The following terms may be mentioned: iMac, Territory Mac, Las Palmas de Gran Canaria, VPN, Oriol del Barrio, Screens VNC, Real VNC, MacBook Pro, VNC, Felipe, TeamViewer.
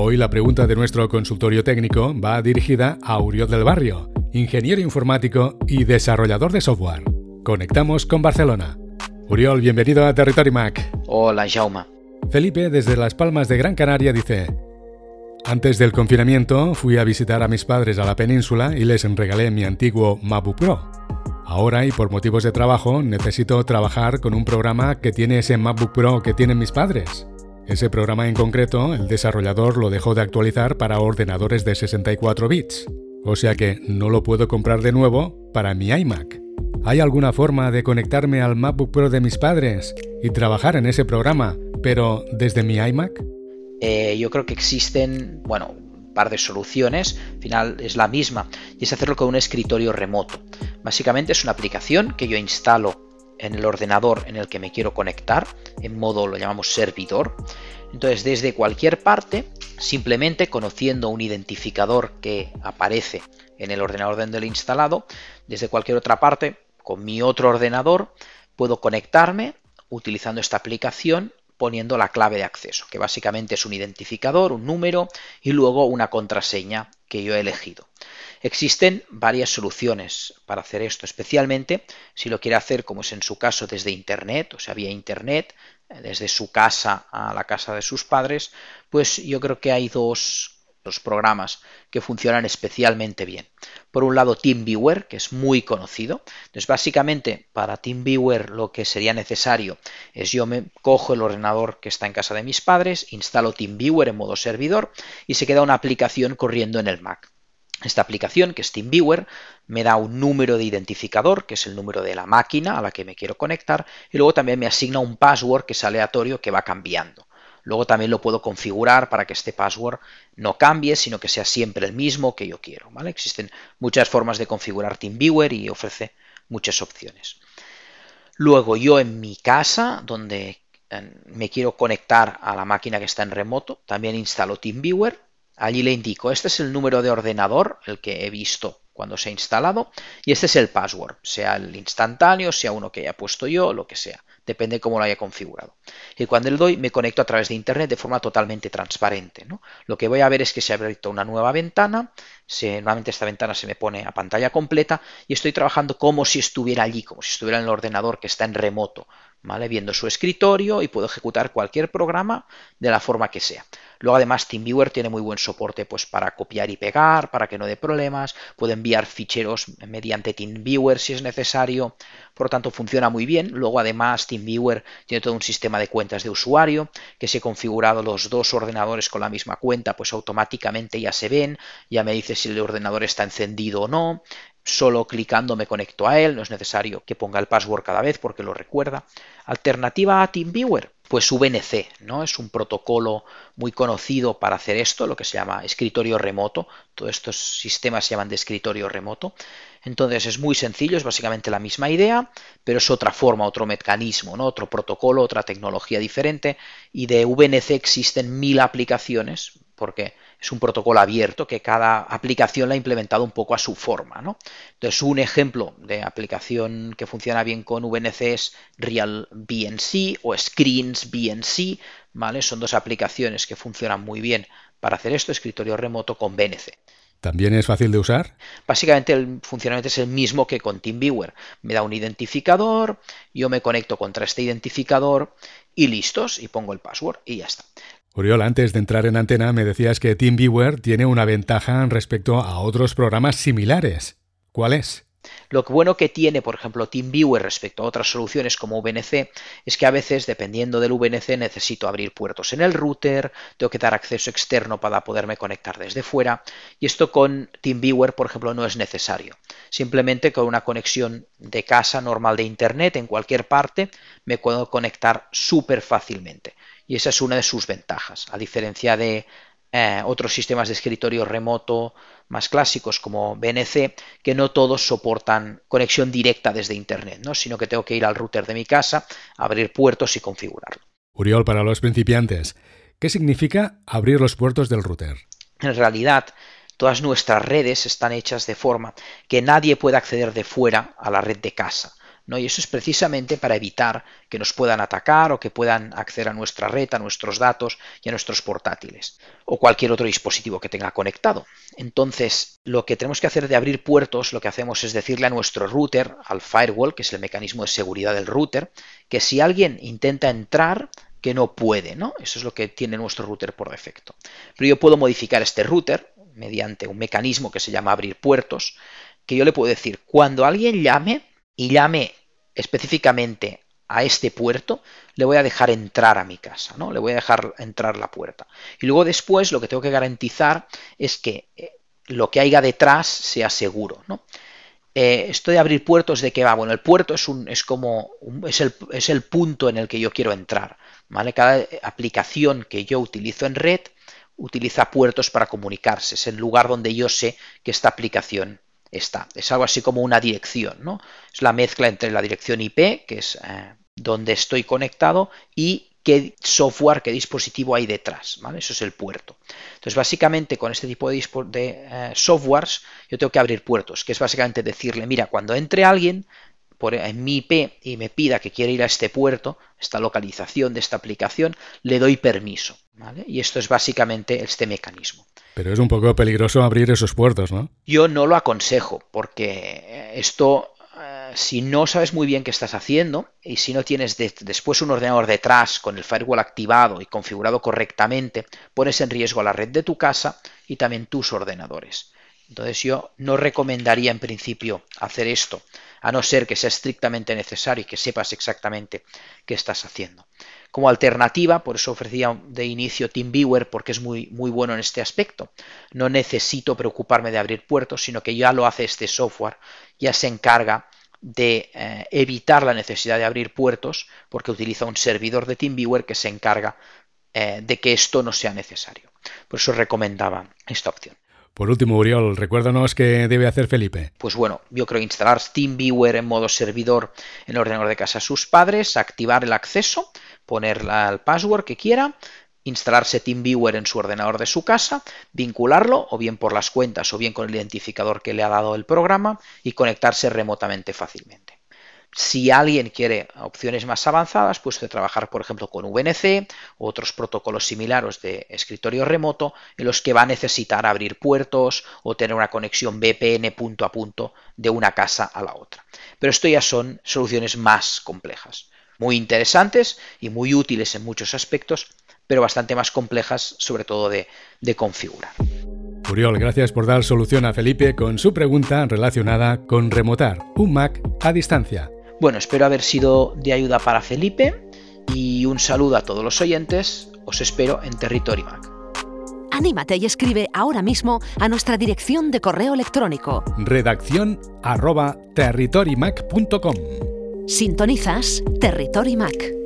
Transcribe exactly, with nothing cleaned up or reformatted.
Hoy la pregunta de nuestro consultorio técnico va dirigida a Oriol del Barrio, ingeniero informático y desarrollador de software. Conectamos con Barcelona. Oriol, bienvenido a Territory Mac. Hola, Jaume. Felipe, desde Las Palmas de Gran Canaria, dice: antes del confinamiento fui a visitar a mis padres a la península y les regalé mi antiguo MacBook Pro. Ahora, y por motivos de trabajo, necesito trabajar con un programa que tiene ese MacBook Pro que tienen mis padres. Ese programa en concreto, el desarrollador lo dejó de actualizar para ordenadores de sesenta y cuatro bits. O sea que no lo puedo comprar de nuevo para mi iMac. ¿Hay alguna forma de conectarme al MacBook Pro de mis padres y trabajar en ese programa, pero desde mi iMac? Eh, yo creo que existen, bueno, un par de soluciones, al final es la misma, y es hacerlo con un escritorio remoto. Básicamente es una aplicación que yo instalo en el ordenador en el que me quiero conectar, en modo lo llamamos servidor. Entonces, desde cualquier parte, simplemente conociendo un identificador que aparece en el ordenador donde lo he instalado, desde cualquier otra parte, con mi otro ordenador, puedo conectarme utilizando esta aplicación, poniendo la clave de acceso, que básicamente es un identificador, un número y luego una contraseña que yo he elegido. Existen varias soluciones para hacer esto, especialmente si lo quiere hacer, como es en su caso, desde internet, o sea, vía internet, desde su casa a la casa de sus padres, pues yo creo que hay dos los programas que funcionan especialmente bien. Por un lado, TeamViewer, que es muy conocido. Entonces, básicamente, para TeamViewer lo que sería necesario es yo me cojo el ordenador que está en casa de mis padres, instalo TeamViewer en modo servidor y se queda una aplicación corriendo en el Mac. Esta aplicación, que es TeamViewer, me da un número de identificador, que es el número de la máquina a la que me quiero conectar, y luego también me asigna un password que es aleatorio, que va cambiando. Luego también lo puedo configurar para que este password no cambie, sino que sea siempre el mismo que yo quiero, ¿vale? Existen muchas formas de configurar TeamViewer y ofrece muchas opciones. Luego yo en mi casa, donde me quiero conectar a la máquina que está en remoto, también instalo TeamViewer. Allí le indico, este es el número de ordenador, el que he visto cuando se ha instalado, y este es el password, sea el instantáneo, sea uno que haya puesto yo, lo que sea. Depende cómo lo haya configurado. Y cuando le doy, me conecto a través de internet de forma totalmente transparente, ¿no? Lo que voy a ver es que se ha abierto una nueva ventana, se, normalmente esta ventana se me pone a pantalla completa y estoy trabajando como si estuviera allí, como si estuviera en el ordenador que está en remoto, ¿vale? Viendo su escritorio, y puedo ejecutar cualquier programa de la forma que sea. Luego, además, TeamViewer tiene muy buen soporte pues para copiar y pegar, para que no dé problemas. Puedo enviar ficheros mediante TeamViewer si es necesario. Por lo tanto, funciona muy bien. Luego, además, TeamViewer tiene todo un sistema de cuentas de usuario, que si he configurado los dos ordenadores con la misma cuenta, pues automáticamente ya se ven, ya me dice si el ordenador está encendido o no. Solo clicando me conecto a él, no es necesario que ponga el password cada vez porque lo recuerda. Alternativa a TeamViewer, pues V N C, ¿no? Es un protocolo muy conocido para hacer esto, lo que se llama escritorio remoto. Todos estos sistemas se llaman de escritorio remoto. Entonces es muy sencillo, es básicamente la misma idea, pero es otra forma, otro mecanismo, ¿no? Otro protocolo, otra tecnología diferente. Y de V N C existen mil aplicaciones, porque es un protocolo abierto que cada aplicación la ha implementado un poco a su forma, ¿no? Entonces, un ejemplo de aplicación que funciona bien con V N C es Real V N C o Screens V N C, ¿vale? Son dos aplicaciones que funcionan muy bien para hacer esto, escritorio remoto con V N C. ¿También es fácil de usar? Básicamente el funcionamiento es el mismo que con TeamViewer. Me da un identificador, yo me conecto contra este identificador y listos, y pongo el password y ya está. Oriol, antes de entrar en antena me decías que TeamViewer tiene una ventaja respecto a otros programas similares. ¿Cuál es? Lo bueno que tiene, por ejemplo, TeamViewer respecto a otras soluciones como V N C es que a veces, dependiendo del V N C, necesito abrir puertos en el router, tengo que dar acceso externo para poderme conectar desde fuera, y esto con TeamViewer, por ejemplo, no es necesario. Simplemente con una conexión de casa normal de internet en cualquier parte me puedo conectar súper fácilmente, y esa es una de sus ventajas, a diferencia de Eh, otros sistemas de escritorio remoto más clásicos como V N C, que no todos soportan conexión directa desde internet, ¿no? Sino que tengo que ir al router de mi casa, abrir puertos y configurarlo. Oriol, para los principiantes, ¿qué significa abrir los puertos del router? En realidad, todas nuestras redes están hechas de forma que nadie pueda acceder de fuera a la red de casa. ¿no? Y eso es precisamente para evitar que nos puedan atacar o que puedan acceder a nuestra red, a nuestros datos y a nuestros portátiles o cualquier otro dispositivo que tenga conectado. Entonces, lo que tenemos que hacer de abrir puertos, lo que hacemos es decirle a nuestro router, al firewall, que es el mecanismo de seguridad del router, que si alguien intenta entrar, que no puede, ¿no? Eso es lo que tiene nuestro router por defecto. Pero yo puedo modificar este router mediante un mecanismo que se llama abrir puertos, que yo le puedo decir, cuando alguien llame y llame específicamente a este puerto, le voy a dejar entrar a mi casa, ¿no? Le voy a dejar entrar la puerta. Y luego después lo que tengo que garantizar es que lo que haya detrás sea seguro, ¿no? Eh, esto de abrir puertos, ¿de qué va? Bueno, el puerto es, un, es como un, es, el, es el punto en el que yo quiero entrar, ¿vale? Cada aplicación que yo utilizo en red utiliza puertos para comunicarse. Es el lugar donde yo sé que esta aplicación está. Es algo así como una dirección, ¿no? Es la mezcla entre la dirección I P, que es eh, donde estoy conectado, y qué software, qué dispositivo hay detrás, ¿vale? Eso es el puerto. Entonces, básicamente, con este tipo de, de eh, softwares, yo tengo que abrir puertos, que es básicamente decirle, mira, cuando entre alguien por, en mi I P y me pida que quiere ir a este puerto, esta localización de esta aplicación, le doy permiso, ¿vale? Y esto es básicamente este mecanismo. Pero es un poco peligroso abrir esos puertos, ¿no? Yo no lo aconsejo, porque esto... Si no sabes muy bien qué estás haciendo y si no tienes de, después un ordenador detrás con el firewall activado y configurado correctamente, pones en riesgo la red de tu casa y también tus ordenadores. Entonces yo no recomendaría en principio hacer esto, a no ser que sea estrictamente necesario y que sepas exactamente qué estás haciendo. Como alternativa, por eso ofrecía de inicio TeamViewer, porque es muy, muy bueno en este aspecto. No necesito preocuparme de abrir puertos, sino que ya lo hace este software, ya se encarga de eh, evitar la necesidad de abrir puertos porque utiliza un servidor de TeamViewer que se encarga eh, de que esto no sea necesario. Por eso recomendaba esta opción. Por último, Oriol, recuérdanos qué debe hacer Felipe. Pues bueno, yo creo instalar TeamViewer en modo servidor en el ordenador de casa de sus padres, activar el acceso, poner el password que quiera, instalarse TeamViewer en su ordenador de su casa, vincularlo o bien por las cuentas o bien con el identificador que le ha dado el programa y conectarse remotamente fácilmente. Si alguien quiere opciones más avanzadas, pues puede trabajar, por ejemplo, con V N C u otros protocolos similares de escritorio remoto en los que va a necesitar abrir puertos o tener una conexión V P N punto a punto de una casa a la otra. Pero esto ya son soluciones más complejas, muy interesantes y muy útiles en muchos aspectos, pero bastante más complejas, sobre todo de, de configurar. Oriol, gracias por dar solución a Felipe con su pregunta relacionada con remotar un Mac a distancia. Bueno, espero haber sido de ayuda para Felipe y un saludo a todos los oyentes. Os espero en Territory Mac. Anímate y escribe ahora mismo a nuestra dirección de correo electrónico redacción arroba territory mac punto com. Sintonizas Territory Mac.